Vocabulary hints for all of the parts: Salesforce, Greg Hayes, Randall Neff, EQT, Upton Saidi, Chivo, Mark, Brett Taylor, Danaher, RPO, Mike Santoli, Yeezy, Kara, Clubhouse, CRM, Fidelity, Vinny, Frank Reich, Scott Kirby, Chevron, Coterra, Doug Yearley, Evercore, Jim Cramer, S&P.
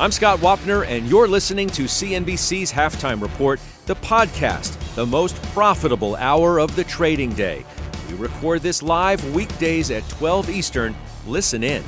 I'm Scott Wapner, and you're listening to CNBC's Halftime Report, the podcast, the most profitable hour of the trading day. We record this live weekdays at 12 Eastern. Listen in.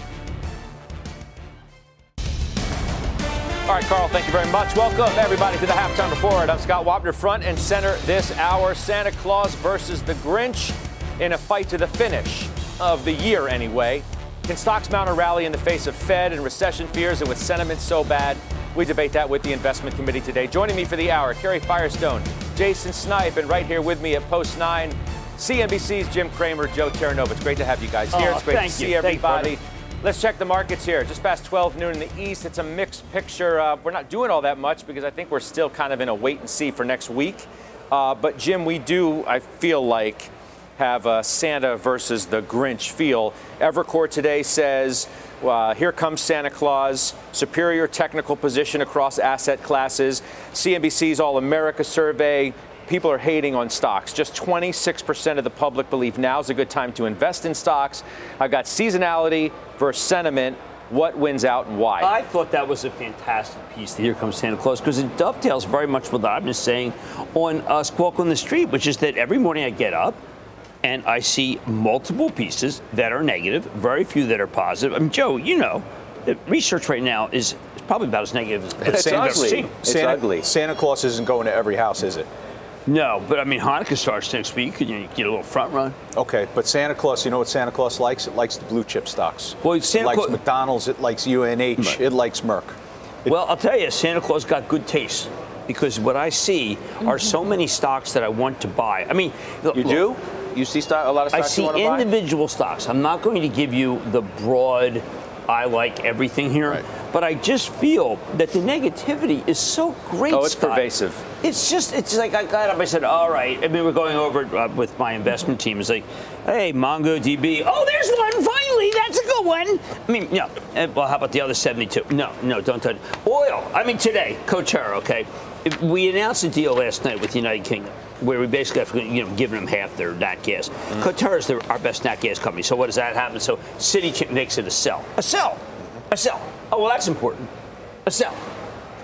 All right, Carl, thank you very much. Welcome, everybody, to the Halftime Report. I'm Scott Wapner, front and center this hour. Santa Claus versus the Grinch in a fight to the finish of the year, anyway. Can stocks mount a rally in the face of Fed and recession fears and with sentiment so bad? We debate that with the investment committee today. Joining me for the hour, Kerry Firestone, Jason Snipe, and right here with me at Post 9, CNBC's Jim Cramer, Joe Terranova. It's great to have you guys here. It's great to see everybody. Let's check the markets here. Just past 12 noon in the East. It's a mixed picture. We're not doing all that much because I think we're still kind of in a wait and see for next week. But, Jim, we do, I feel like, have a Santa versus the Grinch feel. Evercore today says, here comes Santa Claus, superior technical position across asset classes. CNBC's All-America survey, people are hating on stocks. Just 26% of the public believe now's a good time to invest in stocks. I've got seasonality versus sentiment. What wins out and why? I thought that was a fantastic piece, the Here Comes Santa Claus, because it dovetails very much with what I've been saying on Squawk on the Street, which is that every morning I get up, and I see multiple pieces that are negative, very few that are positive. I mean, Joe, you know, the research right now is probably about as negative as it's ugly. Santa Claus isn't going to every house, is it? No, but I mean, Hanukkah starts next week, and you get a little front run. Okay, but Santa Claus, you know what Santa Claus likes? It likes the blue chip stocks. Well, it likes McDonald's, it likes UNH, right. It likes Merck. Well, I'll tell you, Santa Claus got good taste. Because what I see are so many stocks that I want to buy. I mean, do? You see a lot of stocks you want to buy? I see individual stocks. I'm not going to give you the broad, I like everything here. Right. But I just feel that the negativity is so great, Scott. Oh, it's pervasive. It's like I got up, I said, all right. I mean, we're going over it with my investment team. It's like, hey, MongoDB. Oh, there's one, finally. That's a good one. I mean, no. Well, how about the other 72? No, don't touch it. Oil. I mean, today, Coterra, okay. We announced a deal last night with the United Kingdom where we basically have given them half their nat gas. Mm-hmm. Qatar is our best nat gas company. So what does that happen? So Citi makes it a sell. A sell. A sell. Oh, well, that's important. A sell.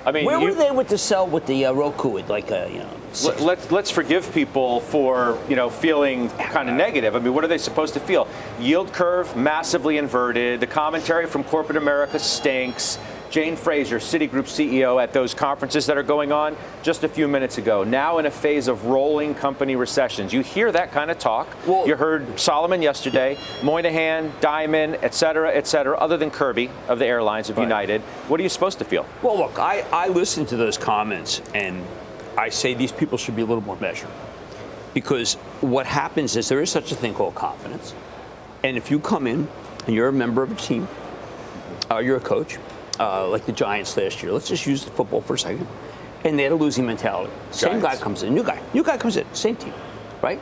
I mean, where were they with the sell with the Roku? Let's forgive people for, feeling kind of negative. I mean, what are they supposed to feel? Yield curve massively inverted. The commentary from corporate America stinks. Jane Fraser, Citigroup CEO at those conferences that are going on just a few minutes ago, now in a phase of rolling company recessions. You hear that kind of talk. Well, you heard Solomon yesterday, Moynihan, Dimon, et cetera, other than Kirby of the airlines of United. What are you supposed to feel? Well, look, I listen to those comments, and I say these people should be a little more measured. Because what happens is there is such a thing called confidence. And if you come in and you're a member of a team, you're a coach, like the Giants last year. Let's just use the football for a second. And they had a losing mentality. Same guy comes in. New guy comes in. Same team. Right?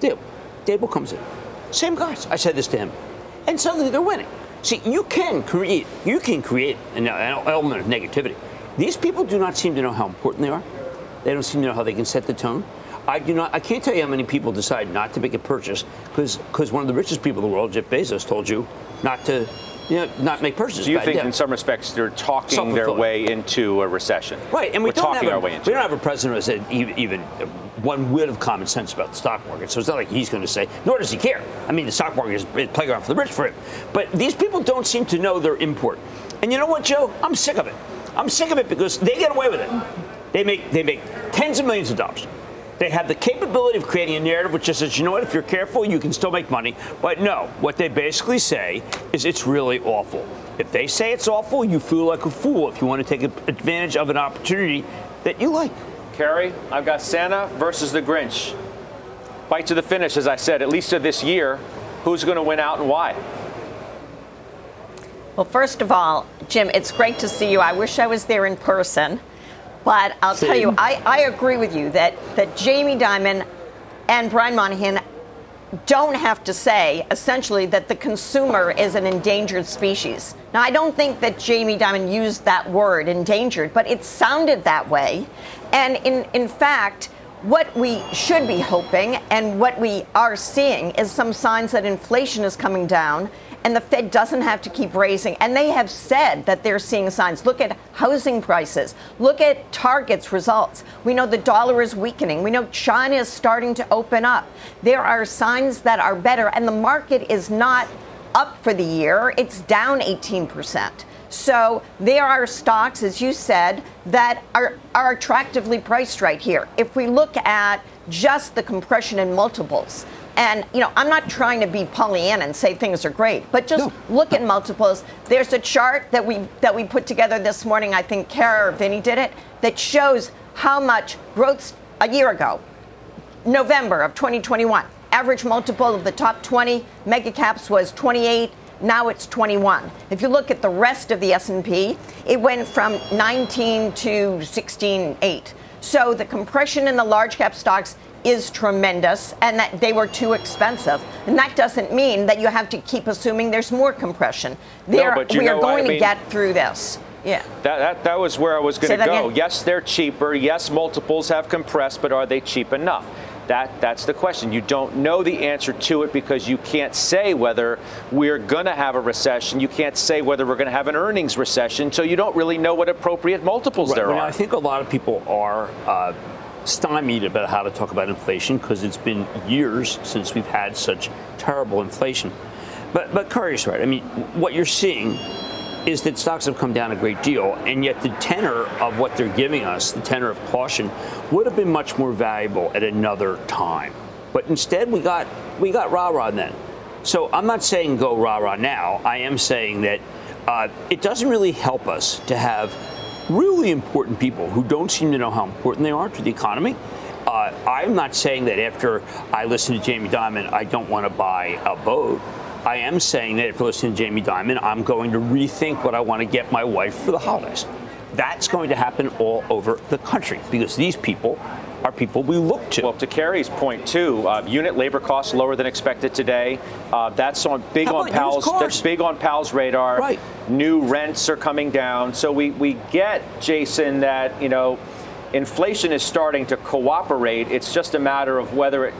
Dable comes in. Same guys. I said this to him. And suddenly they're winning. See, you can create an element of negativity. These people do not seem to know how important they are. They don't seem to know how they can set the tone. I can't tell you how many people decide not to make a purchase because one of the richest people in the world, Jeff Bezos, told you not to not make purchases. Do you think, in some respects, they're talking their way into a recession? Right, and we don't have a president who said even one whit of common sense about the stock market. So it's not like he's going to say, nor does he care. I mean, the stock market is a playground for the rich for him. But these people don't seem to know their import. And you know what, Joe? I'm sick of it. I'm sick of it because they get away with it. They make tens of millions of dollars. They have the capability of creating a narrative which just says, you know what, if you're careful, you can still make money. But no, what they basically say is it's really awful. If they say it's awful, you feel like a fool if you want to take advantage of an opportunity that you like. Kerry, I've got Santa versus the Grinch. Fight to the finish, as I said, at least this year. Who's going to win out and why? Well, first of all, Jim, it's great to see you. I wish I was there in person. But I'll tell you, I agree with you that Jamie Dimon and Brian Moynihan don't have to say, essentially, that the consumer is an endangered species. Now, I don't think that Jamie Dimon used that word, endangered, but it sounded that way. And in fact, what we should be hoping and what we are seeing is some signs that inflation is coming down and the Fed doesn't have to keep raising. And they have said that they're seeing signs. Look at housing prices. Look at Target's results. We know the dollar is weakening. We know China is starting to open up. There are signs that are better, and the market is not up for the year. It's down 18%. So there are stocks, as you said, that are attractively priced right here. If we look at just the compression in multiples, and, you know, I'm not trying to be Pollyanna and say things are great, but just look at multiples. There's a chart that we put together this morning, I think Kara or Vinny did it, that shows how much growth a year ago, November of 2021, average multiple of the top 20 mega caps was 28. Now it's 21. If you look at the rest of the S&P, it went from 19 to 16.8. So the compression in the large cap stocks is tremendous, and that they were too expensive. And that doesn't mean that you have to keep assuming there's more compression. We are going to get through this. Yeah. That was where I was going to go. Again? Yes, they're cheaper. Yes, multiples have compressed, but are they cheap enough? That's the question. You don't know the answer to it because you can't say whether we're going to have a recession. You can't say whether we're going to have an earnings recession. So you don't really know what appropriate multiples there are. I think a lot of people are stymied about how to talk about inflation because it's been years since we've had such terrible inflation. But Curry's right. I mean, what you're seeing is that stocks have come down a great deal, and yet the tenor of what they're giving us, the tenor of caution, would have been much more valuable at another time. But instead, we got rah-rah then. So I'm not saying go rah-rah now. I am saying that it doesn't really help us to have really important people who don't seem to know how important they are to the economy. I'm not saying that after I listen to Jamie Dimon, I don't want to buy a boat. I am saying that if you listen to Jamie Dimon, I'm going to rethink what I want to get my wife for the holidays. That's going to happen all over the country because these people are people we look to. Well, to Kerry's point, too, unit labor costs lower than expected today. That's big on Powell's radar. Right. New rents are coming down. So we get, Jason, that, you know, inflation is starting to cooperate. It's just a matter of whether it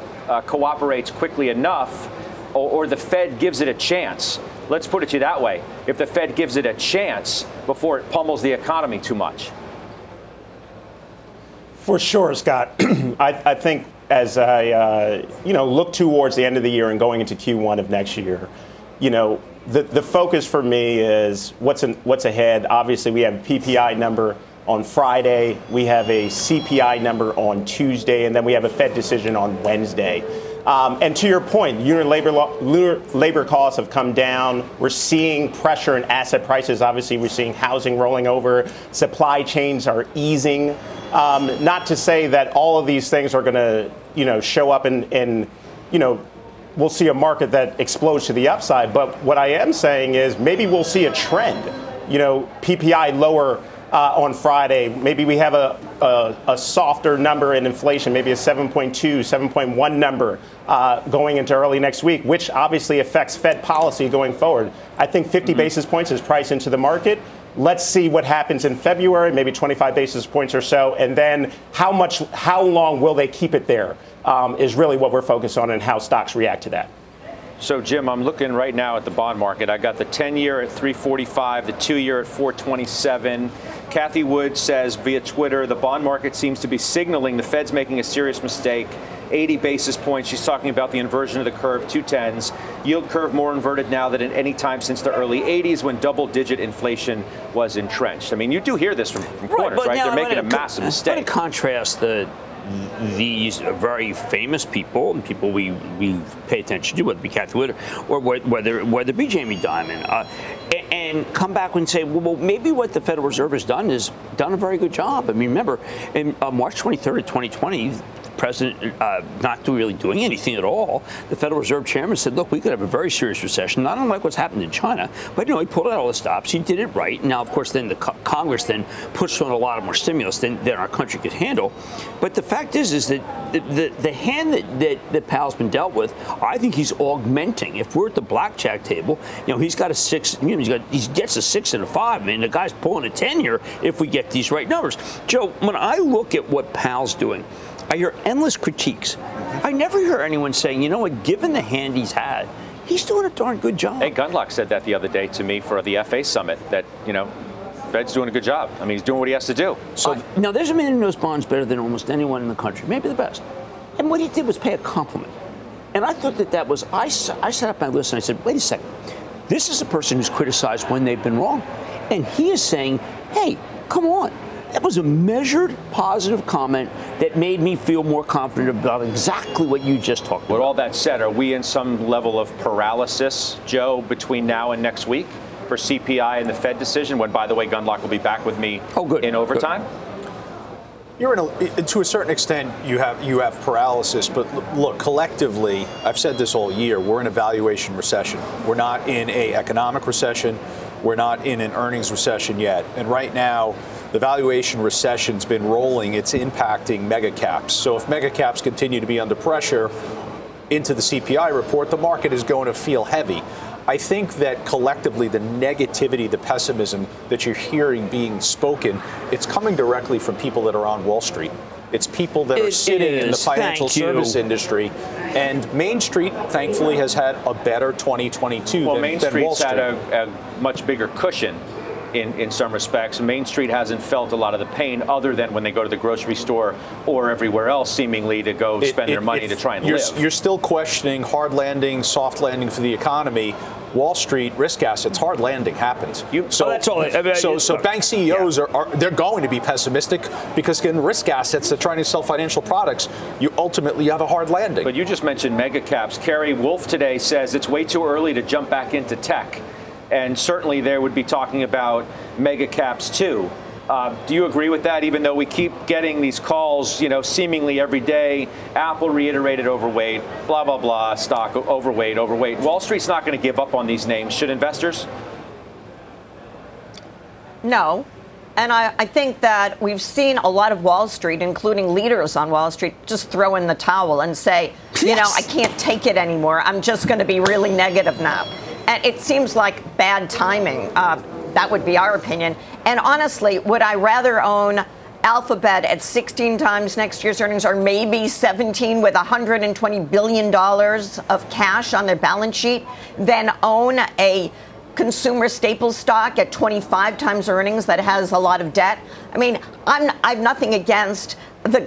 cooperates quickly enough or the Fed gives it a chance. Let's put it to you that way. If the Fed gives it a chance before it pummels the economy too much. For sure, Scott. I think as I look towards the end of the year and going into Q1 of next year, you know, the focus for me is what's ahead. Obviously, we have a PPI number on Friday. We have a CPI number on Tuesday, and then we have a Fed decision on Wednesday. And to your point, unit labor costs have come down. We're seeing pressure in asset prices. Obviously, we're seeing housing rolling over. Supply chains are easing. Not to say that all of these things are going to, you know, show up in, you know, we'll see a market that explodes to the upside. But what I am saying is maybe we'll see a trend. You know, PPI lower on Friday. Maybe we have a softer number in inflation, maybe a 7.2, 7.1 number going into early next week, which obviously affects Fed policy going forward. I think 50 basis points is priced into the market. Let's see what happens in February, maybe 25 basis points or so, and then how long will they keep it there is really what we're focused on and how stocks react to that. So, Jim, I'm looking right now at the bond market. I got the 10-year at 3.45, the 2-year at 4.27. Cathie Wood says via Twitter, the bond market seems to be signaling the Fed's making a serious mistake. 80 basis points. She's talking about the inversion of the curve, 210s. Yield curve more inverted now than at any time since the early 80s when double-digit inflation was entrenched. I mean, you do hear this from quarters, right? They're making a massive mistake. I'm going to contrast these very famous people and people we pay attention to, whether it be Cathie Wood or whether it be Jamie Dimon, and come back and say, well, maybe what the Federal Reserve has done is done a very good job. I mean, remember, in March 23rd of 2020, president not really doing anything at all. The Federal Reserve chairman said, look, we could have a very serious recession, not unlike what's happened in China. But, you know, he pulled out all the stops. He did it right. Now, of course, then the Congress then pushed on a lot of more stimulus than our country could handle. But the fact is that the hand that Powell's been dealt with, I think he's augmenting. If we're at the blackjack table, you know, he's got a six, you know, he gets a 6 and a 5. I mean, the guy's pulling a 10 here if we get these right numbers. Joe, when I look at what Powell's doing, I hear endless critiques. I never hear anyone saying, you know what, given the hand he's had, he's doing a darn good job. Hey, Gundlach said that the other day to me for the FA summit, that, you know, Fed's doing a good job. I mean, he's doing what he has to do. So now, there's a man who knows bonds better than almost anyone in the country, maybe the best. And what he did was pay a compliment. And I thought that was, I set up my list and I said, wait a second. This is a person who's criticized when they've been wrong. And he is saying, hey, come on. That was a measured, positive comment that made me feel more confident about exactly what you just talked about. With all that said, are we in some level of paralysis, Joe, between now and next week for CPI and the Fed decision, when, by the way, Gundlach will be back with me in overtime? Good. You're to a certain extent, you have paralysis. But look, collectively, I've said this all year, we're in a valuation recession. We're not in an economic recession. We're not in an earnings recession yet. And right now, the valuation recession's been rolling. It's impacting mega caps. So if mega caps continue to be under pressure into the CPI report, the market is going to feel heavy. I think that collectively, the negativity, the pessimism that you're hearing being spoken, it's coming directly from people that are on Wall Street. It's people that are sitting in the financial service industry. And Main Street, thankfully, has had a better 2022 than Wall Street. Well, Main Street's had a much bigger cushion in some respects. Main Street hasn't felt a lot of the pain other than when they go to the grocery store or everywhere else, seemingly, to go spend their money to try and live. You're still questioning hard landing, soft landing for the economy. Wall Street, risk assets, hard landing happens. That's all. So bank CEOs they're going to be pessimistic because in risk assets, they're trying to sell financial products. You ultimately have a hard landing. But you just mentioned mega caps. Kerry, Wolf today says it's way too early to jump back into tech. And certainly they would be talking about mega caps, too. Do you agree with that, even though we keep getting these calls, you know, seemingly every day? Apple reiterated overweight, blah, blah, blah, stock overweight. Wall Street's not going to give up on these names. Should investors? No. And I think that we've seen a lot of Wall Street, including leaders on Wall Street, just throw in the towel and say, I can't take it anymore. I'm just going to be really negative now. And it seems like bad timing. That would be our opinion. And honestly, would I rather own Alphabet at 16 times next year's earnings, or maybe 17 with $120 billion of cash on their balance sheet, than own a consumer staples stock at 25 times earnings that has a lot of debt? I mean, I've nothing against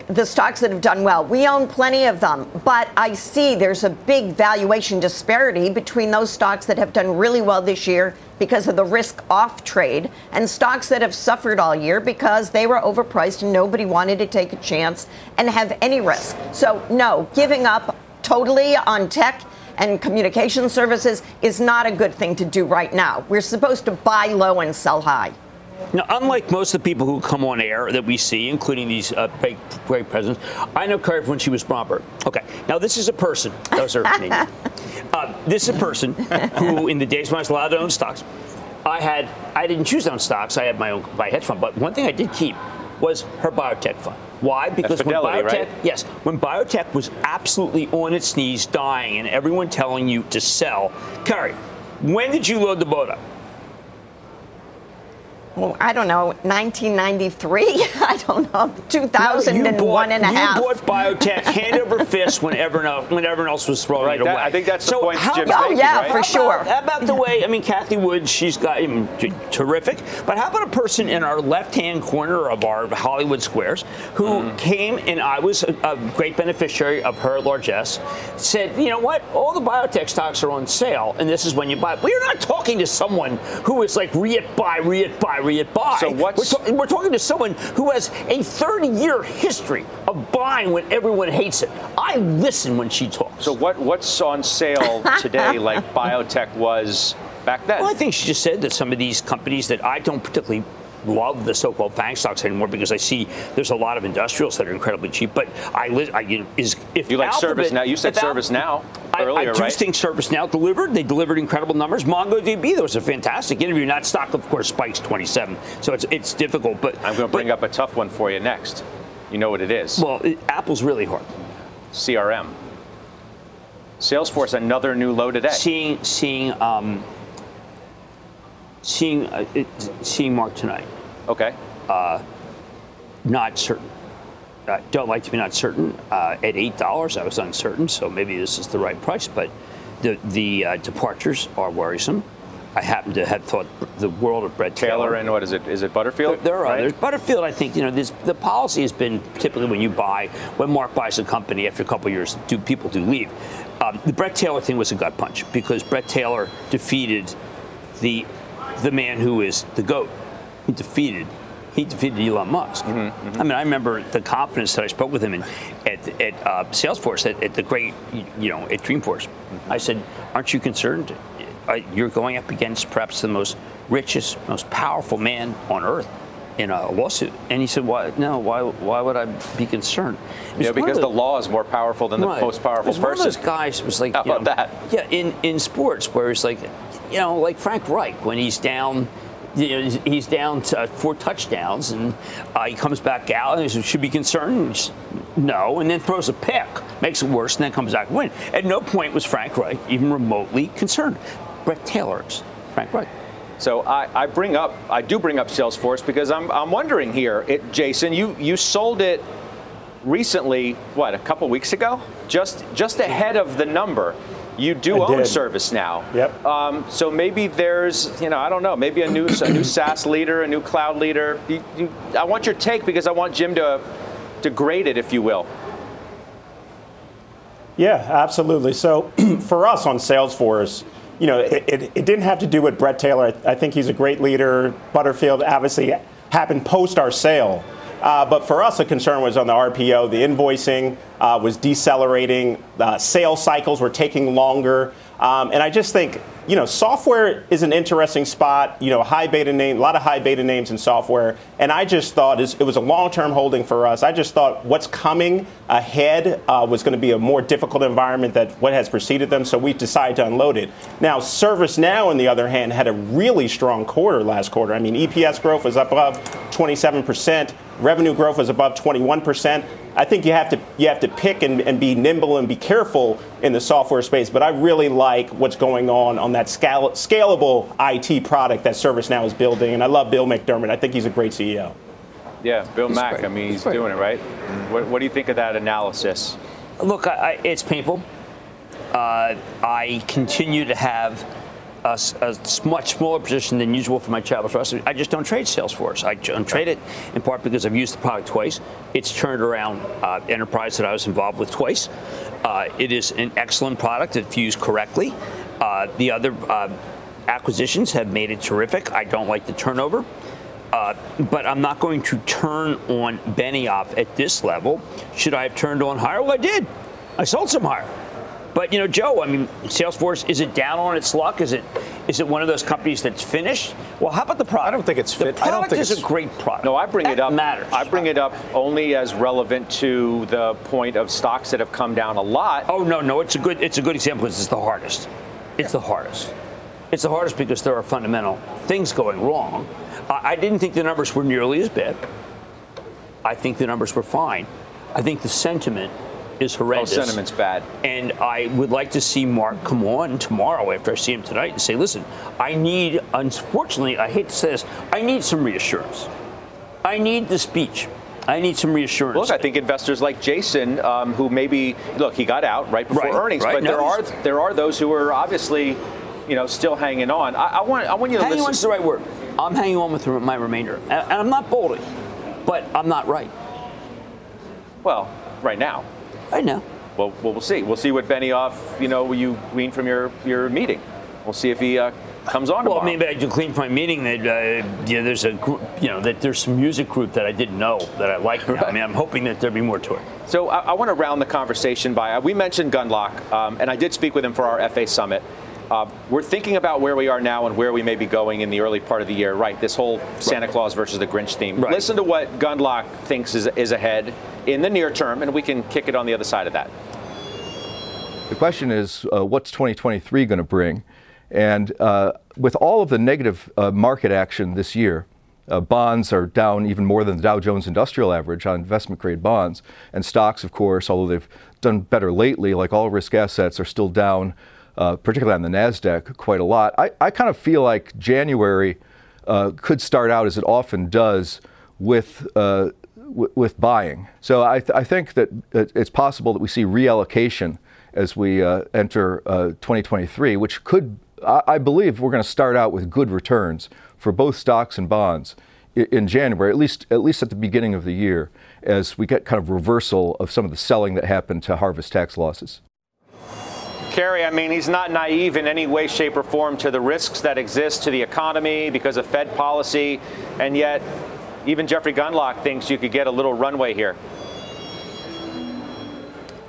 the stocks that have done well. We own plenty of them, but I see there's a big valuation disparity between those stocks that have done really well this year because of the risk-off trade and stocks that have suffered all year because they were overpriced and nobody wanted to take a chance and have any risk. So, no, giving up totally on tech and communication services is not a good thing to do right now. We're supposed to buy low and sell high. Now, unlike most of the people who come on air that we see, including these great presidents, I know Kerry when she was Bromberg. Okay. Now, this is a person. That was her name. This is a person who, in the days when I was allowed to own stocks, I didn't choose to own stocks. I had my hedge fund. But one thing I did keep was her biotech fund. Why? Because Fidelity, when biotech was absolutely on its knees, dying, and everyone telling you to sell, Kerry, when did you load the boat up? Well, I don't know, 1993? I don't know, 2001 and a half. You bought biotech hand over fist when everyone else was throwing it away. I think that's the point Jim's making, right? For sure. How about the way, I mean, Cathie Wood, she's got terrific, but how about a person in our left-hand corner of our Hollywood squares who came, and I was a great beneficiary of her largesse, said, you know what, all the biotech stocks are on sale, and this is when you buy. We're not talking to someone who is like, re-it, buy. So we're talking to someone who has a 30-year history of buying when everyone hates it. I listen when she talks. So what's on sale today like biotech was back then? Well, I think she just said that some of these companies that I don't particularly love the so-called FANG stocks anymore because I see there's a lot of industrials that are incredibly cheap. But you like ServiceNow. You said ServiceNow earlier, right? I do think ServiceNow delivered. They delivered incredible numbers. MongoDB, there was a fantastic interview. That stock, of course, spikes 27. So it's difficult. But I'm going to bring up a tough one for you next. You know what it is. Well, Apple's really hard. CRM. Salesforce, another new low today. Seeing Mark tonight. Okay. Not certain. Don't like to be not certain. At $8, I was uncertain, so maybe this is the right price. But the departures are worrisome. I happen to have thought the world of Brett Taylor. And what is it? Is it Butterfield? There are others. Butterfield, I think, the policy has been typically when Mark buys a company after a couple of years, people do leave. The Brett Taylor thing was a gut punch because Brett Taylor defeated the man who is the GOAT. He defeated Elon Musk. Mm-hmm, mm-hmm. I mean, I remember the confidence that I spoke with him at Salesforce, at the great, at Dreamforce. Mm-hmm. I said, aren't you concerned? You're going up against perhaps the most richest, most powerful man on earth in a lawsuit. And he said, "Why? No, why would I be concerned?" Yeah, because the law is more powerful than the most powerful person. One of those guys was like, how about that? Yeah, in sports, where it's like, like Frank Reich, when he's down, he's down to 4 touchdowns, and he comes back out, and he says, should be concerned? No, and then throws a pick, makes it worse, and then comes back and wins. At no point was Frank Reich even remotely concerned. Brett Taylor's, Frank Reich. So I do bring up Salesforce because I'm wondering here, Jason, you sold it recently, a couple weeks ago, just ahead of the number. You do own ServiceNow. Yep. So maybe there's, I don't know, maybe a new SaaS leader, a new cloud leader. I want your take because I want Jim to grade it, if you will. Yeah, absolutely. So for us on Salesforce, it didn't have to do with Brett Taylor. I think he's a great leader. Butterfield obviously happened post our sale. But for us, the concern was on the RPO. The invoicing was decelerating. Sales cycles were taking longer. And I just think, software is an interesting spot. High beta name, a lot of high beta names in software. And I just thought it was a long-term holding for us. I just thought what's coming ahead was going to be a more difficult environment than what has preceded them. So we decided to unload it. Now, ServiceNow, on the other hand, had a really strong quarter last quarter. I mean, EPS growth was above 27%. Revenue growth was above 21%. I think you have to pick and be nimble and be careful in the software space. But I really like what's going on that scalable IT product that ServiceNow is building. And I love Bill McDermott. I think he's a great CEO. Yeah, Bill Mack. I mean, he's doing it right. What do you think of that analysis? Look, it's painful. I continue to have a much smaller position than usual for my travel trust. I just don't trade Salesforce. I don't trade it in part because I've used the product twice. It's turned around enterprise that I was involved with twice. It is an excellent product if used correctly. The other acquisitions have made it terrific. I don't like the turnover. But I'm not going to turn on Benioff at this level. Should I have turned on higher? Well, I did. I sold some higher. But, Joe, I mean, Salesforce, is it down on its luck? Is it one of those companies that's finished? Well, how about the product? I don't think it's fit. The product is a great product. No, I bring it up only as relevant to the point of stocks that have come down a lot. Oh, no, it's a good example because it's the hardest. It's the hardest because there are fundamental things going wrong. I didn't think the numbers were nearly as bad. I think the numbers were fine. I think the sentiment is horrendous. Oh, sentiment's bad. And I would like to see Mark come on tomorrow after I see him tonight and say, listen, unfortunately, I hate to say this, I need some reassurance. I need the speech. I need some reassurance. Look, I think investors like Jason, who maybe, he got out right before earnings, but there are those who are obviously, still hanging on. I want you to listen. Hanging on is the right word. I'm hanging on with my remainder. And I'm not bolding, but I'm not right. Well, right now. I know. Well, we'll see. We'll see what Benioff, will you glean from your meeting. We'll see if he comes on tomorrow. Well, maybe I do glean from my meeting that there's a group, that there's some music group that I didn't know that I like. Right. I mean, I'm hoping that there'll be more to it. So I want to round the conversation by we mentioned Gundlach, and I did speak with him for our FA Summit. We're thinking about where we are now and where we may be going in the early part of the year, right? This whole Santa Claus versus the Grinch theme. Right. Listen to what Gundlach thinks is ahead in the near term, and we can kick it on the other side of that. The question is, what's 2023 going to bring? And with all of the negative market action this year, bonds are down even more than the Dow Jones Industrial Average on investment-grade bonds. And stocks, of course, although they've done better lately, like all risk assets, are still down, particularly on the NASDAQ, quite a lot. I kind of feel like January could start out, as it often does, with buying. So I think that it's possible that we see reallocation as we enter 2023, which could, I believe, we're going to start out with good returns for both stocks and bonds in January, at least at the beginning of the year, as we get kind of reversal of some of the selling that happened to harvest tax losses. Kerry, I mean, he's not naive in any way, shape, or form to the risks that exist to the economy because of Fed policy, and yet even Jeffrey Gundlach thinks you could get a little runway here.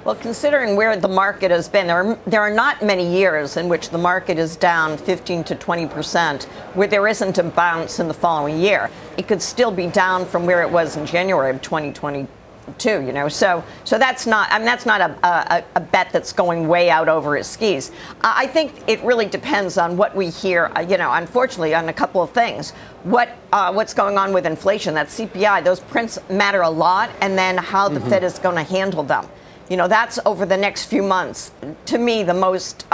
Well, considering where the market has been, there are not many years in which the market is down 15% to 20% where there isn't a bounce in the following year. It could still be down from where it was in January of 2022, you know. So that's not, I mean, that's not a bet that's going way out over its skis. I think it really depends on what we hear, you know, unfortunately, on a couple of things. What's going on with inflation, that CPI, those prints matter a lot, and then how the Fed is going to handle them. You know, that's over the next few months. To me, the most,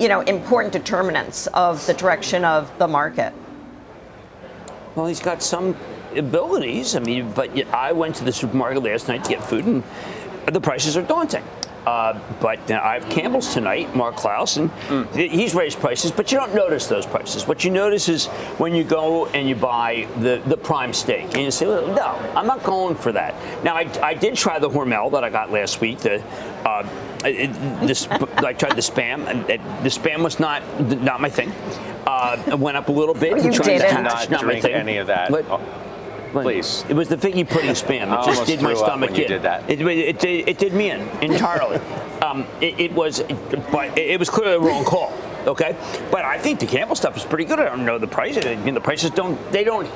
you know, important determinants of the direction of the market. Well, he's got some abilities. I mean, but I went to the supermarket last night to get food, and the prices are daunting. But I have Campbell's tonight, Mark Klaus, and he's raised prices, but you don't notice those prices. What you notice is when you go and you buy the prime steak, and you say, well, no, I'm not going for that. Now, I did try the Hormel that I got last week. I tried the Spam. The Spam was not my thing. It went up a little bit. You didn't drink any of that. But, please. It was the figgy pudding Spam. It just did my stomach in. It did me in entirely. It was clearly a wrong call. Okay, but I think the Campbell stuff is pretty good. I don't know the price. I mean, the prices don't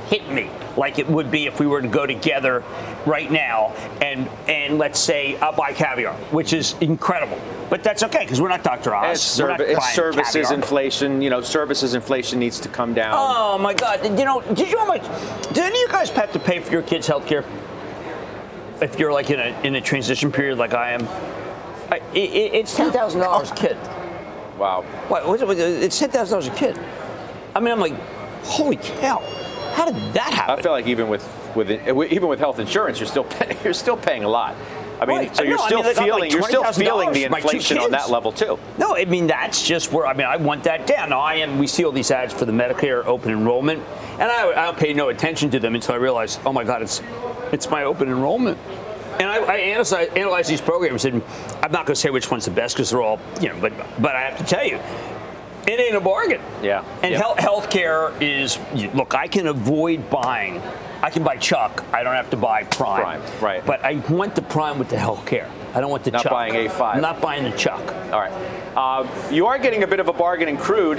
hit me like it would be if we were to go together right now and let's say I'll buy caviar, which is incredible. But that's okay because we're not Dr. Oz. It's services caviar. Inflation. You know, services inflation needs to come down. Oh my God! You know, did any of you guys have to pay for your kids' health care if you're like in a transition period like I am? It's $10,000 a kid. Wow. It's $10,000 a kid. I mean, I'm like, holy cow! How did that happen? I feel like even with health insurance, you're still paying a lot. I mean, right. So you're still feeling the inflation on that level too. No, I mean that's just where I want that down. Now, we see all these ads for the Medicare open enrollment, and I don't pay no attention to them until I realize, oh my God, it's my open enrollment. And I analyze these programs, and I'm not going to say which one's the best because they're all, you know, but I have to tell you, it ain't a bargain. Yeah. And healthcare is, look, I can avoid buying. I can buy Chuck. I don't have to buy Prime. Prime, right. But I want the Prime with the healthcare. I don't want the Chuck. Not buying A5. Not buying the Chuck. All right. You are getting a bit of a bargain in crude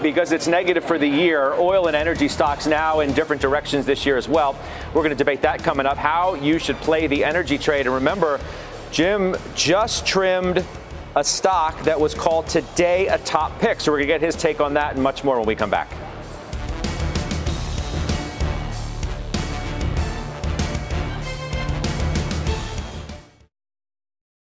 because it's negative for the year. Oil and energy stocks now in different directions this year as well. We're going to debate that coming up, how you should play the energy trade. And remember, Jim just trimmed a stock that was called today a top pick. So we're going to get his take on that and much more when we come back.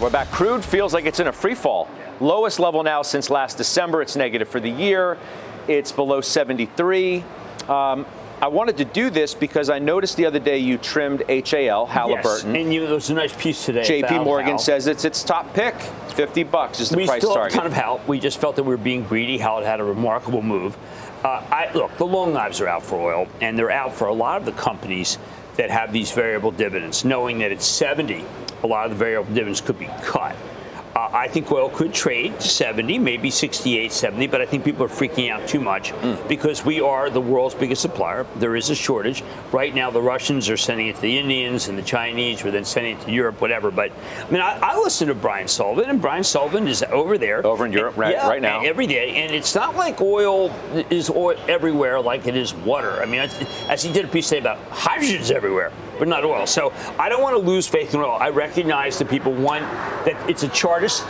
We're back. Crude feels like it's in a free fall. Lowest level now since last December. It's negative for the year. It's below 73. I wanted to do this because I noticed the other day you trimmed HAL, Halliburton. Yes, and there was a nice piece today. JP Morgan says it's its top pick. $50 is the price target. We still have a ton of HAL. We just felt that we were being greedy. HAL had a remarkable move. Look, the long knives are out for oil, and they're out for a lot of the companies that have these variable dividends, knowing that it's 70. A lot of the variable dividends could be cut. I think oil could trade 70, maybe 68, 70, but I think people are freaking out too much because we are the world's biggest supplier. There is a shortage. Right now, the Russians are sending it to the Indians and the Chinese, we're then sending it to Europe, whatever. But, I mean, I listen to Brian Sullivan, and Brian Sullivan is over there. Over in Europe right now. Every day. And it's not like oil is oil everywhere like it is water. I mean, as he did a piece today about hydrogen's everywhere, but not oil. So I don't want to lose faith in oil. I recognize that people want that it's a chartist.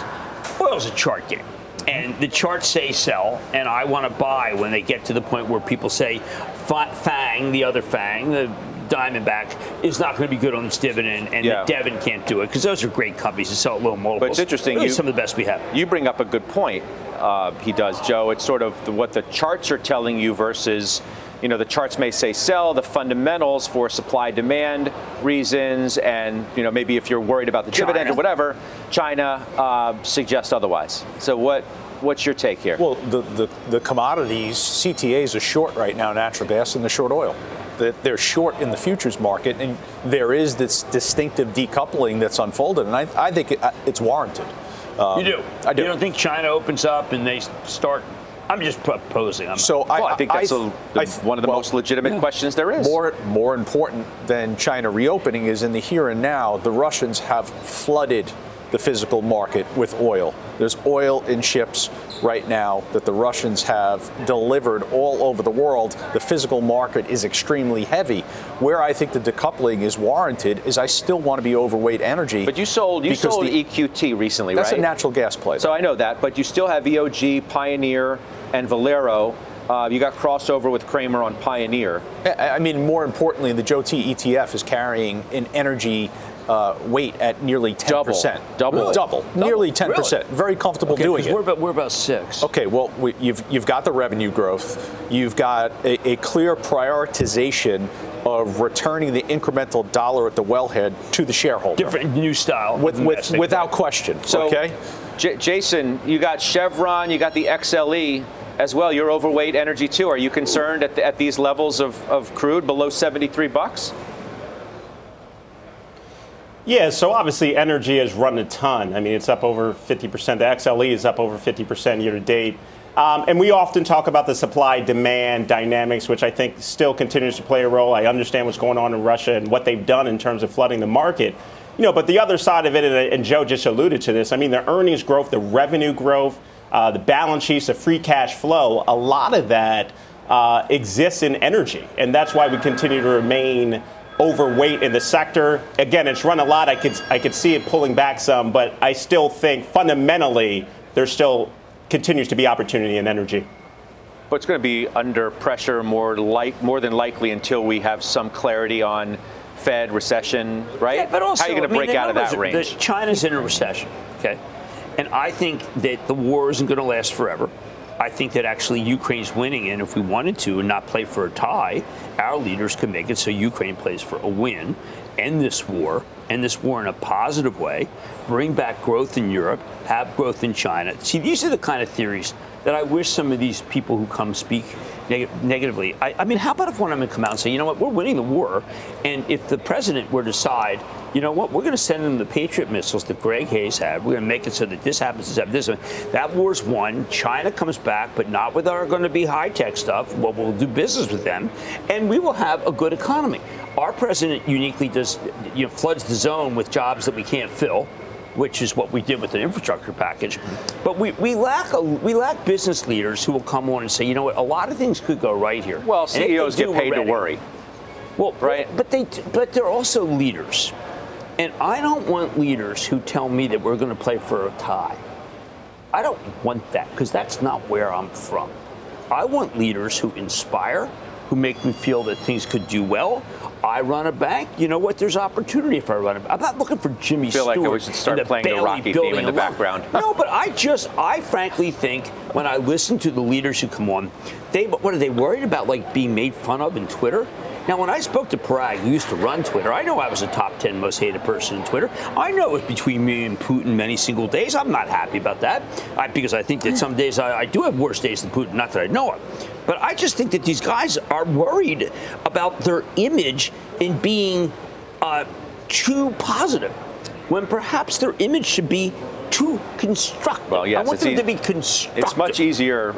Oil's a chart game. And the charts say sell, and I want to buy when they get to the point where people say Fang, the other Fang, the Diamondback, is not going to be good on its dividend, and the Devon can't do it, because those are great companies that sell at low multiples. But it's interesting. Really some of the best we have. You bring up a good point. He does, Joe. It's sort of what the charts are telling you versus... You know, the charts may say sell, the fundamentals for supply-demand reasons, and, you know, maybe if you're worried about the dividend or whatever, China suggests otherwise. So what's your take here? Well, the commodities, CTAs are short right now, natural gas, and they're short oil. They're short in the futures market, and there is this distinctive decoupling that's unfolded, and I think it's warranted. You do? I do. You don't think China opens up and they start... I'm just proposing. I think that's one of the most legitimate questions there is. More important than China reopening is in the here and now. The Russians have flooded the physical market with oil. There's oil in ships right now that the Russians have delivered all over the world. The physical market is extremely heavy. Where I think the decoupling is warranted is I still want to be overweight energy. But you sold EQT recently, right? That's a natural gas play. So I know that, but you still have EOG, Pioneer, and Valero. You got crossover with Cramer on Pioneer. I mean, more importantly, the Joe T ETF is carrying an energy weight at nearly 10%. Double. Nearly 10%. Really? Very comfortable doing it. We're about 6. Okay, well, you've got the revenue growth. You've got a clear prioritization of returning the incremental dollar at the wellhead to the shareholder. Different new style. Without question. So, okay? Jason, you got Chevron, you got the XLE as well. You're overweight energy too. Are you concerned at these levels of crude below $73? Yeah, so obviously energy has run a ton. I mean, it's up over 50%. The XLE is up over 50% year to date. And we often talk about the supply-demand dynamics, which I think still continues to play a role. I understand what's going on in Russia and what they've done in terms of flooding the market. You know, but the other side of it, and Joe just alluded to this, I mean, the earnings growth, the revenue growth, the balance sheets, the free cash flow, a lot of that exists in energy. And that's why we continue to remain overweight in the sector. Again, it's run a lot. I could see it pulling back some, but I still think fundamentally there still continues to be opportunity in energy. But it's going to be under pressure more than likely until we have some clarity on Fed recession, right? Yeah, but also, how are you going to break out of that range? China's in a recession, okay? And I think that the war isn't going to last forever. I think that actually Ukraine's winning, and if we wanted to and not play for a tie, our leaders could make it so Ukraine plays for a win, end this war, end this war in a positive way, bring back growth in Europe, have growth in China. See, these are the kind of theories that I wish some of these people who come speak negatively. I mean, how about if one of them come out and say, you know what, we're winning the war, and if the president were to decide, you know what, we're going to send them the Patriot missiles that Greg Hayes had, we're going to make it so that this happens, this happens, this happens. That war's won. China comes back, but not with our going to be high-tech stuff. Well, we'll do business with them, and we will have a good economy. Our president uniquely does, you know, floods the zone with jobs that we can't fill, which is what we did with the infrastructure package. But we lack business leaders who will come on and say, you know what, a lot of things could go right here. Well, CEOs get paid to worry. Well, right. But they're also leaders. And I don't want leaders who tell me that we're going to play for a tie. I don't want that, because that's not where I'm from. I want leaders who inspire, who make me feel that things could do well. I run a bank. You know what? There's opportunity if I run a bank. I'm not looking for Jimmy Stewart. I feel like we should start playing the Rocky theme in the background. No, but I frankly think when I listen to the leaders who come on, what are they worried about, like being made fun of in Twitter? Now, when I spoke to Parag, who used to run Twitter, I know I was a top 10 most hated person in Twitter. I know it was between me and Putin many single days. I'm not happy about that, because I think that some days I do have worse days than Putin, not that I know it. But I just think that these guys are worried about their image in being too positive, when perhaps their image should be too constructive. Well, yes, I want them to be constructive. It's much easier,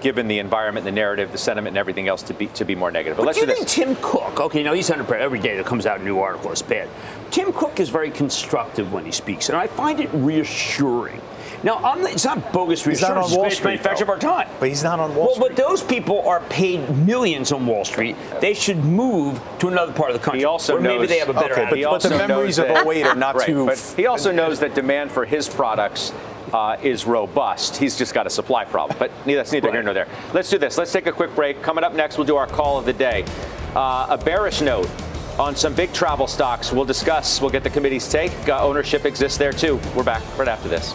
given the environment, the narrative, the sentiment, and everything else, to be more negative. But do you think Tim Cook? Okay, now he's under pressure every day. There comes out a new article. It's bad. Tim Cook is very constructive when he speaks, and I find it reassuring. Now, it's not bogus reassurance. He's not on Wall Street, manufacture of our time. But he's not on Wall Street. Well, but those people are paid millions on Wall Street. They should move to another part of the country. He also knows. Or maybe they have a better attitude. But the memories of 08 are not too. But he also knows that demand for his products is robust. He's just got a supply problem. But that's neither here nor there. Let's do this. Let's take a quick break. Coming up next, we'll do our call of the day. A bearish note on some big travel stocks. We'll discuss. We'll get the committee's take. Ownership exists there, too. We're back right after this.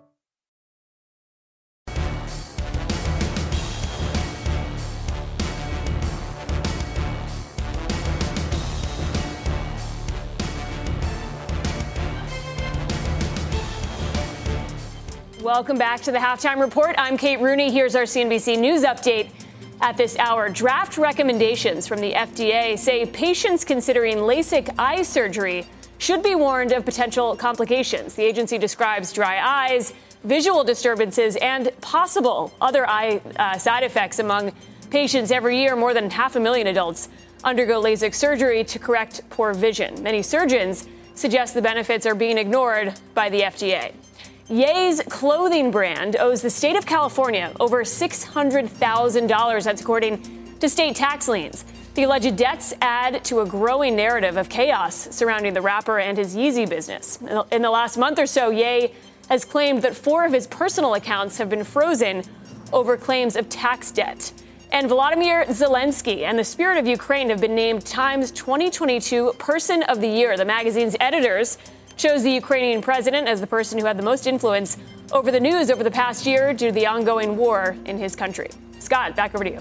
Welcome back to the Halftime Report. I'm Kate Rooney. Here's our CNBC News update at this hour. Draft recommendations from the FDA say patients considering LASIK eye surgery should be warned of potential complications. The agency describes dry eyes, visual disturbances, and possible other eye side effects among patients. Every year, more than 500,000 adults undergo LASIK surgery to correct poor vision. Many surgeons suggest the benefits are being ignored by the FDA. Ye's clothing brand owes the state of California over $600,000. That's according to state tax liens. The alleged debts add to a growing narrative of chaos surrounding the rapper and his Yeezy business. In the last month or so, Ye has claimed that 4 of his personal accounts have been frozen over claims of tax debt. And Volodymyr Zelensky and the Spirit of Ukraine have been named Time's 2022 Person of the Year. The magazine's editors chose the Ukrainian president as the person who had the most influence over the news over the past year due to the ongoing war in his country. Scott, back over to you.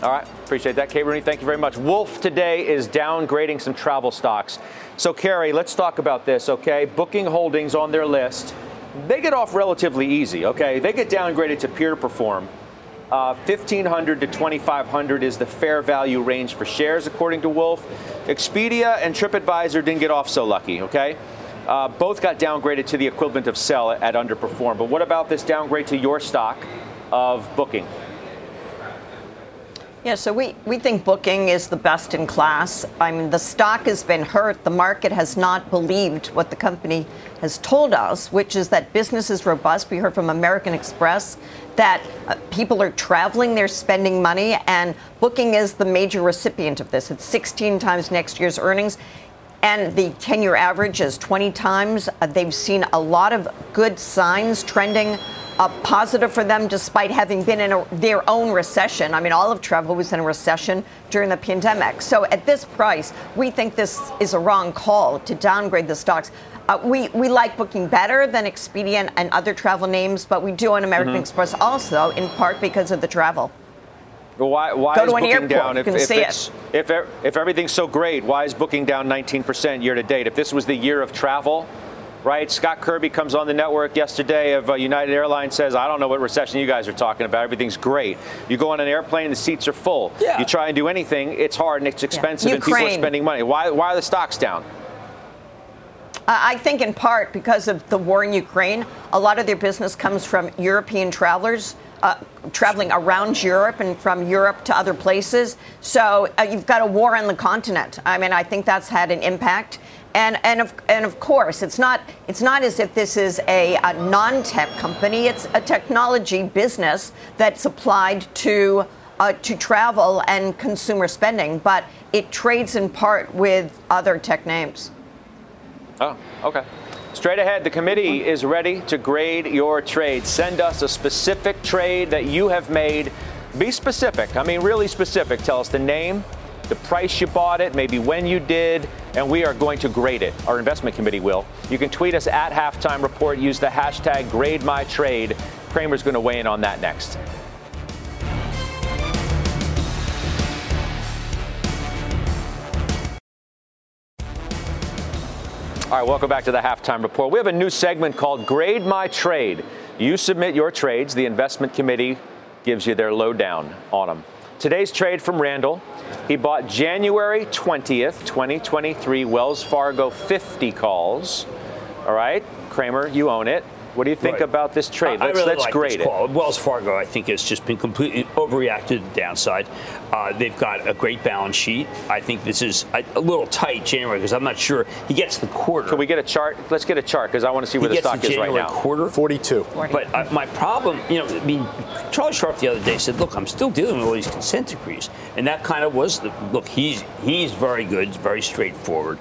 All right. Appreciate that, Kate Rooney. Thank you very much. Wolf today is downgrading some travel stocks. So, Kerry, let's talk about this, okay? Booking Holdings on their list, they get off relatively easy, okay? They get downgraded to peer perform. $1,500 to $2,500 is the fair value range for shares, according to Wolf. Expedia and TripAdvisor didn't get off so lucky, okay? Both got downgraded to the equivalent of sell at underperform. But what about this downgrade to your stock of Booking? Yeah, so we think Booking is the best in class. I mean, the stock has been hurt. The market has not believed what the company has told us, which is that business is robust. We heard from American Express that people are traveling, they're spending money, and Booking is the major recipient of this. It's 16 times next year's earnings, and the 10-year average is 20 times. They've seen a lot of good signs trending positive for them, despite having been in their own recession. I mean, all of travel was in a recession during the pandemic. So at this price, we think this is a wrong call to downgrade the stocks. We like Booking better than Expedia and other travel names, but we do on American Express also, in part because of the travel. Well, why is Booking down if everything's so great? Why is Booking down 19% year to date? If this was the year of travel, right? Scott Kirby comes on the network yesterday of United Airlines, says, I don't know what recession you guys are talking about. Everything's great. You go on an airplane, the seats are full. Yeah. You try and do anything, it's hard and it's expensive and people are spending money. Why are the stocks down? I think in part because of the war in Ukraine. A lot of their business comes from European travelers traveling around Europe and from Europe to other places. So you've got a war on the continent. I mean, I think that's had an impact. And of course, it's not as if this is a non-tech company. It's a technology business that's applied to travel and consumer spending, but it trades in part with other tech names. Oh, okay. Straight ahead, the committee is ready to grade your trade. Send us a specific trade that you have made. Be specific. I mean, really specific. Tell us the name, the price you bought it, maybe when you did, and we are going to grade it. Our investment committee will. You can tweet us at Halftime Report. Use the hashtag GradeMyTrade. Kramer's going to weigh in on that next. All right, welcome back to the Halftime Report. We have a new segment called Grade My Trade. You submit your trades. The investment committee gives you their lowdown on them. Today's trade from Randall. He bought January 20th, 2023 Wells Fargo 50 calls. All right, Kramer, you own it. What do you think about this trade? Let's like grade it. Wells Fargo, I think, has just been completely overreacted to the downside. They've got a great balance sheet. I think this is a little tight January because I'm not sure he gets the quarter. Can we get a chart? Let's get a chart because I want to see where the stock is right now. Quarter 42. But my problem, Charlie Scharf the other day said, "Look, I'm still dealing with all these consent decrees," and that kind of was the look. He's very good, very straightforward.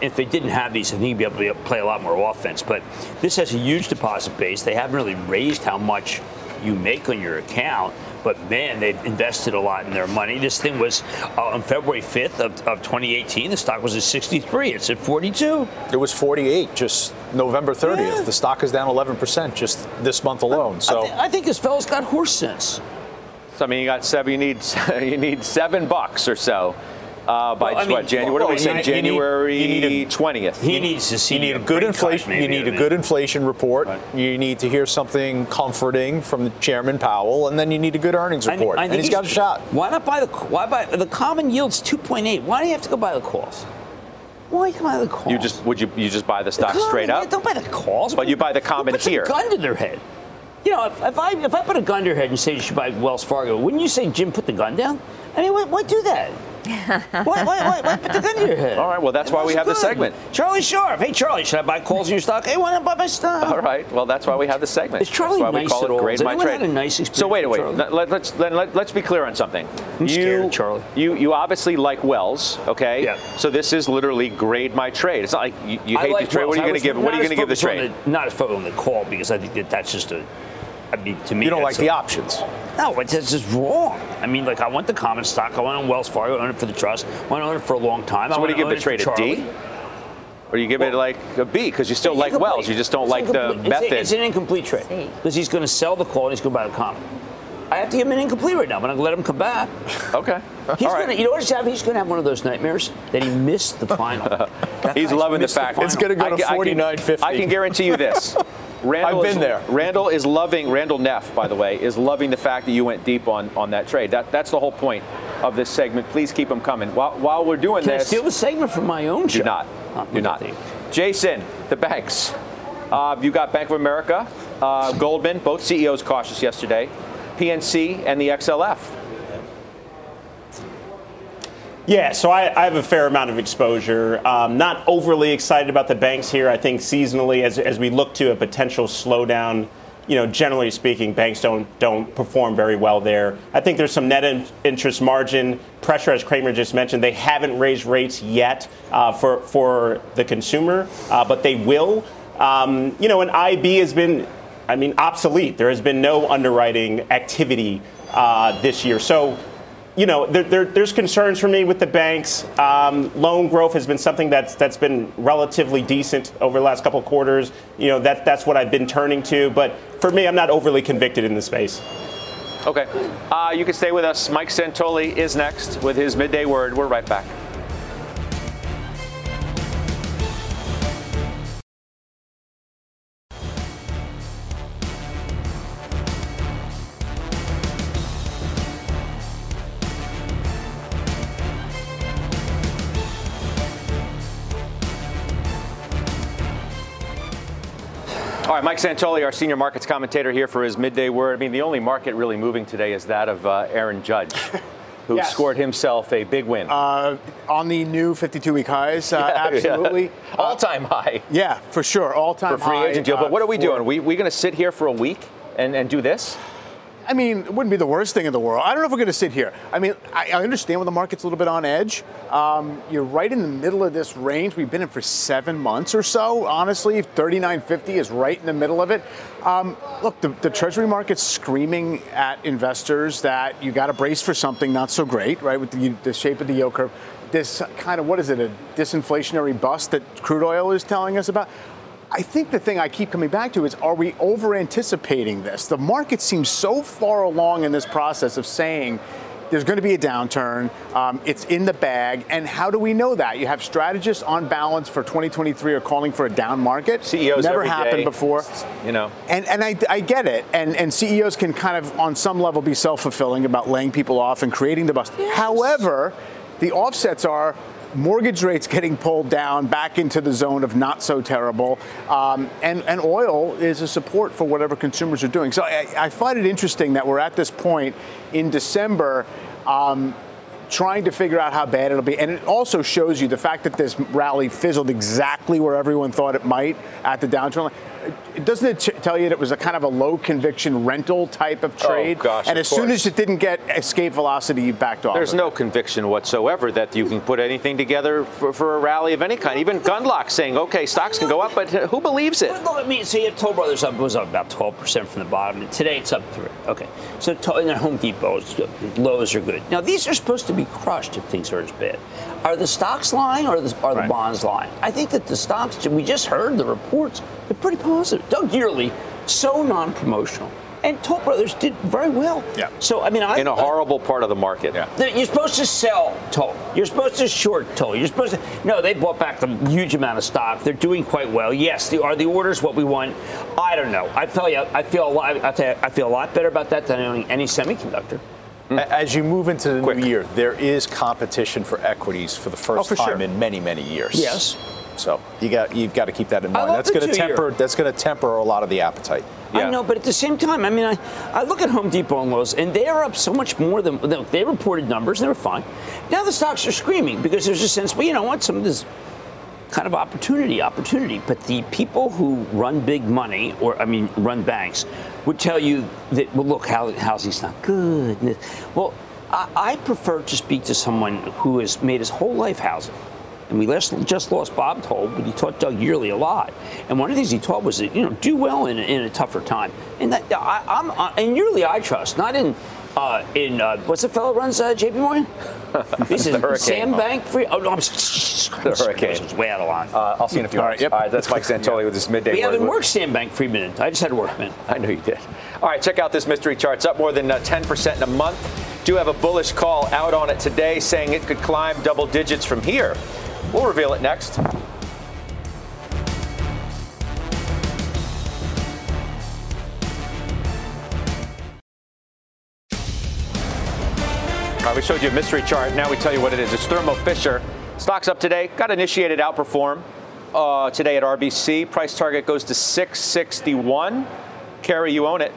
If they didn't have these, I think he'd be able to play a lot more offense. But this has a huge deposit base. They haven't really raised how much you make on your account, but man, they've invested a lot in their money. This thing was on February 5th of 2018, the stock was at 63. It's at 42. It was 48 just November 30th. Yeah. The stock is down 11% just this month alone. So I think this fellow's got horse sense. So, I mean, you need $7 or so. January? You need 20th. He needs to see. You need a good inflation. You need a good inflation report. Right. You need to hear something comforting from Chairman Powell, and then you need a good earnings report. And he's got a shot. Why not buy the? Why buy the common yield's 2.8? Why do you have to go buy the calls? Why come out of the calls? You just buy the stock straight up? Don't buy the calls. But you buy the common here. Put a gun to their head. You know, if I put a gun to your head and say you should buy Wells Fargo, wouldn't you say, Jim, put the gun down? I mean, why do that? Why put the gun to your head? All right, well, that's why we have the segment. Charlie Scharf. Hey, Charlie, should I buy calls in your stock? Hey, why not buy my stock? All right, well, that's why we have the segment. Is Charlie that's why nice we call at all? It Grade My Trade. Had a nice experience. So wait. Let's be clear on something. I'm scared, Charlie. You obviously like Wells, okay? Yeah. So this is literally Grade My Trade. It's not like you hate the trade. What are you going to give? What are you going to give the trade? Not as focused on the call because I think that's just a. I mean, to me, you don't like the options. No, it's just wrong. I mean, like, I want the common stock. I want to own Wells Fargo. I own it for the trust. I want to own it for a long time. So what do you give the trade, a D? Or do you give it, like, a B because you still like incomplete. Wells. You just don't like the method. It's an incomplete trade because he's going to sell the call and he's going to buy the common. I have to give him an incomplete right now, but I'm going to let him come back. Okay. You know what he's having? He's going to have one of those nightmares that he missed the final. He's loving the fact. It's going to go to 49.50. I can guarantee you this. Randall I've been there. Randall Neff, by the way, is loving the fact that you went deep on that trade. That's the whole point of this segment. Please keep them coming. While we're doing Can this. I steal the segment from my own show? Do not. Jason, the banks. You got Bank of America, Goldman, both CEOs cautious yesterday, PNC, and the XLF. Yeah, so I have a fair amount of exposure. Not overly excited about the banks here. I think seasonally, as we look to a potential slowdown, you know, generally speaking, banks don't perform very well there. I think there's some net interest margin pressure, as Cramer just mentioned. They haven't raised rates yet for the consumer, but they will. You know, and IB has been, I mean, obsolete. There has been no underwriting activity this year. So, you know, there's concerns for me with the banks. Loan growth has been something that's been relatively decent over the last couple of quarters. You know, that's what I've been turning to. But for me, I'm not overly convicted in the space. Okay. You can stay with us. Mike Santoli is next with his midday word. We're right back. All right, Mike Santoli, our senior markets commentator here for his midday word. I mean, the only market really moving today is that of Aaron Judge, who yes. scored himself a big win. On the new 52-week highs, absolutely. Yeah. All-time high. Yeah, for sure, all-time high. For free agent deal. But what are we doing? We going to sit here for a week and do this? I mean, it wouldn't be the worst thing in the world. I don't know if we're going to sit here. I mean, I understand when the market's a little bit on edge. You're right in the middle of this range. We've been in for 7 months or so. Honestly, 39.50 is right in the middle of it. Look, the Treasury market's screaming at investors that you got to brace for something not so great, right, with the shape of the yield curve. This kind of, what is it, a disinflationary bust that crude oil is telling us about? I think the thing I keep coming back to is, are we over-anticipating this? The market seems so far along in this process of saying there's going to be a downturn, it's in the bag, and how do we know that? You have strategists on balance for 2023 are calling for a down market. CEOs never happened before. You know. And I get it, and CEOs can kind of on some level be self-fulfilling about laying people off and creating the bust. Yes. However, the offsets are mortgage rates getting pulled down back into the zone of not so terrible. And oil is a support for whatever consumers are doing. So I find it interesting that we're at this point in December trying to figure out how bad it'll be. And it also shows you the fact that this rally fizzled exactly where everyone thought it might at the downturn. Doesn't it tell you that it was a kind of a low conviction rental type of trade? Oh, gosh, and as soon as it didn't get escape velocity, you backed off. There's no conviction whatsoever that you can put anything together for a rally of any kind. Even Gundlach saying, okay, stocks can go up, but who believes it? Well, I mean, so you have Toll Brothers up, it was up about 12% from the bottom, and today it's up 3%. Okay, so in Home Depot, lows are good. Now, these are supposed to be crushed if things are as bad. Are the stocks lying or are the bonds lying? I think that the stocks, we just heard the reports, they're pretty positive. Doug Yearley, so non-promotional. And Toll Brothers did very well. Yeah. So, I mean, in a horrible part of the market. Yeah. You're supposed to sell Toll. You're supposed to short Toll. You're supposed to. No, they bought back a huge amount of stock. They're doing quite well. Yes, are the orders what we want? I don't know. I tell you, I feel a lot better about that than owning any semiconductor. As you move into the new year, there is competition for equities for the first time in many, many years. Yes. So you've got to keep that in mind. That's going to temper a lot of the appetite. Yeah. I know, but at the same time, I mean, I look at Home Depot and Lowe's, and they are up so much more than they reported numbers. They were fine. Now the stocks are screaming because there's a sense, well, you know what, some of this kind of opportunity. But the people who run big money, run banks, would tell you that, well, look, housing's not good. Well, I prefer to speak to someone who has made his whole life housing. And we just lost Bob Toll, but he taught Doug Yearley a lot. And one of the things he taught was that, you know, do well in a tougher time. And that I'm Yearley I trust, not what's the fellow runs JP Morgan? This is Sam Bankman-Fried. Oh no, I'm sorry. The hurricane is way out of line. I'll see you in a few hours. Yep. All right, that's Mike Santoli with his midday. We haven't worked Sam Bankman-Fried in. I just had to work, man. I know you did. All right, check out this mystery chart. It's up more than 10% in a month. Do have a bullish call out on it today, saying it could climb double digits from here. We'll reveal it next. All right, we showed you a mystery chart. Now we tell you what it is. It's Thermo Fisher. Stock's up today. Got initiated outperform today at RBC. Price target goes to $661. Kerry, you own it.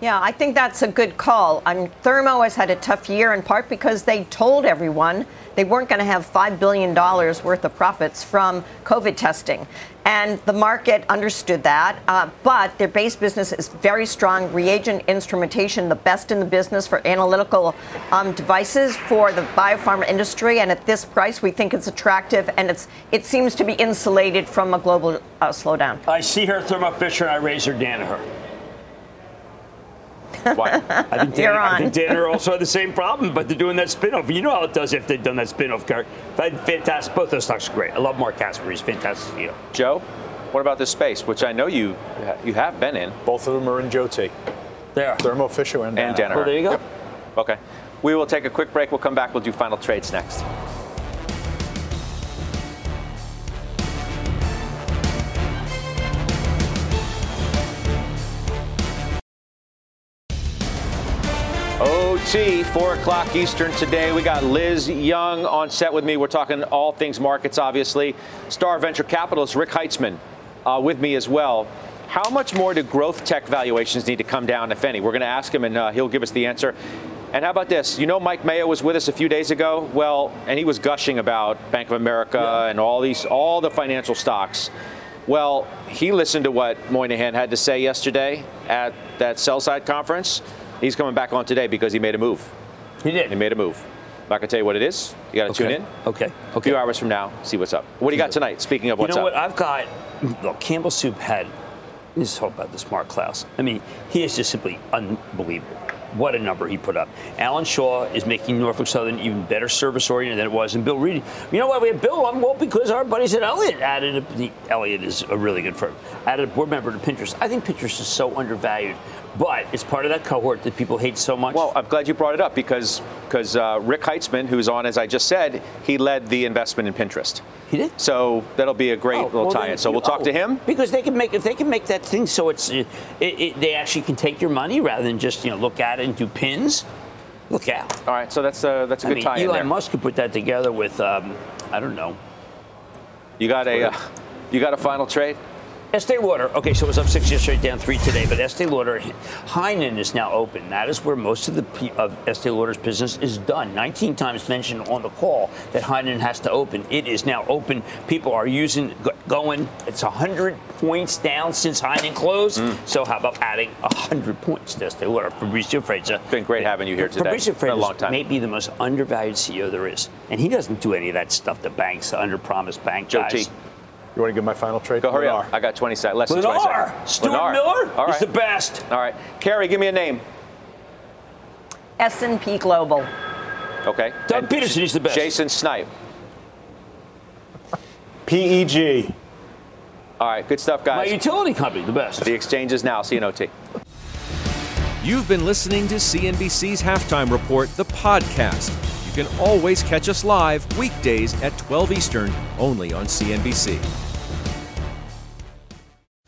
Yeah, I think that's a good call. Thermo has had a tough year in part because they told everyone they weren't going to have $5 billion worth of profits from COVID testing. And the market understood that, but their base business is very strong. Reagent instrumentation, the best in the business for analytical devices for the biopharma industry. And at this price, we think it's attractive, and it seems to be insulated from a global slowdown. I see her, Thermo Fisher, and I raise her Danaher. Why? I think Danaher also had the same problem, but they're doing that spinoff. You know how it does if they've done that spinoff, Kirk. Fantastic. Both those stocks are great. I love Mark Casper. He's fantastic. You know. Joe, what about this space, which I know you have been in? Both of them are in Jyoti. They are. Thermo Fisher and Danaher. Oh, there you go. Yep. Okay. We will take a quick break. We'll come back. We'll do final trades next. OT, 4 o'clock Eastern today. We got Liz Young on set with me. We're talking all things markets, obviously. Star venture capitalist Rick Heitzman with me as well. How much more do growth tech valuations need to come down, if any? We're going to ask him, and he'll give us the answer. And how about this? You know, Mike Mayo was with us a few days ago. Well, and he was gushing about Bank of America and all the financial stocks. Well, he listened to what Moynihan had to say yesterday at that sell-side conference. He's coming back on today because he made a move. He did. He made a move. I'm not going to tell you what it is. You got to tune in. Okay. A few hours from now, see what's up. What do you got tonight, speaking of what's up? You know what? I've got, look, Campbell Soup had, let's talk about this, Mark Klaus. I mean, he is just simply unbelievable. What a number he put up. Alan Shaw is making Norfolk Southern even better service-oriented than it was. And Bill Reedy, you know why we have Bill? Well, because our buddies at Elliott added Elliott is a really good firm. Added a board member to Pinterest. I think Pinterest is so undervalued. But it's part of that cohort that people hate so much. Well, I'm glad you brought it up because Rick Heitzman, who's on, as I just said, he led the investment in Pinterest. He did? So that'll be a great little tie-in. So we'll talk to him. Because if they can make that thing so they actually can take your money rather than just, look at it and do pins, look out. All right, so that's a good tie-in there. Elon Musk could put that together with, I don't know. You got a final trade? Estee Lauder, okay, so it was up 6 yesterday, down 3 today, but Estee Lauder, Hainan is now open. That is where most of Estee Lauder's business is done. 19 times mentioned on the call that Hainan has to open. It is now open. People are going. It's 100 points down since Hainan closed. So how about adding 100 points to Estee Lauder? Fabrizio Freza. It's been great having you here today. Fabrizio Freza may be the most undervalued CEO there is, and he doesn't do any of that stuff that banks, the underpromised bank guys. Joe T. You want to give my final trade? Go hurry up. I got 20 seconds. Less than 20 seconds. Stuart Miller is the best. All right. Kerry, give me a name. S&P Global. Okay. Doug Peterson is the best. Jason Snipe. PEG. All right. Good stuff, guys. My utility company, the best. The exchange is now. CNOT. You've been listening to CNBC's Halftime Report, the podcast. You can always catch us live weekdays at 12 Eastern, only on CNBC.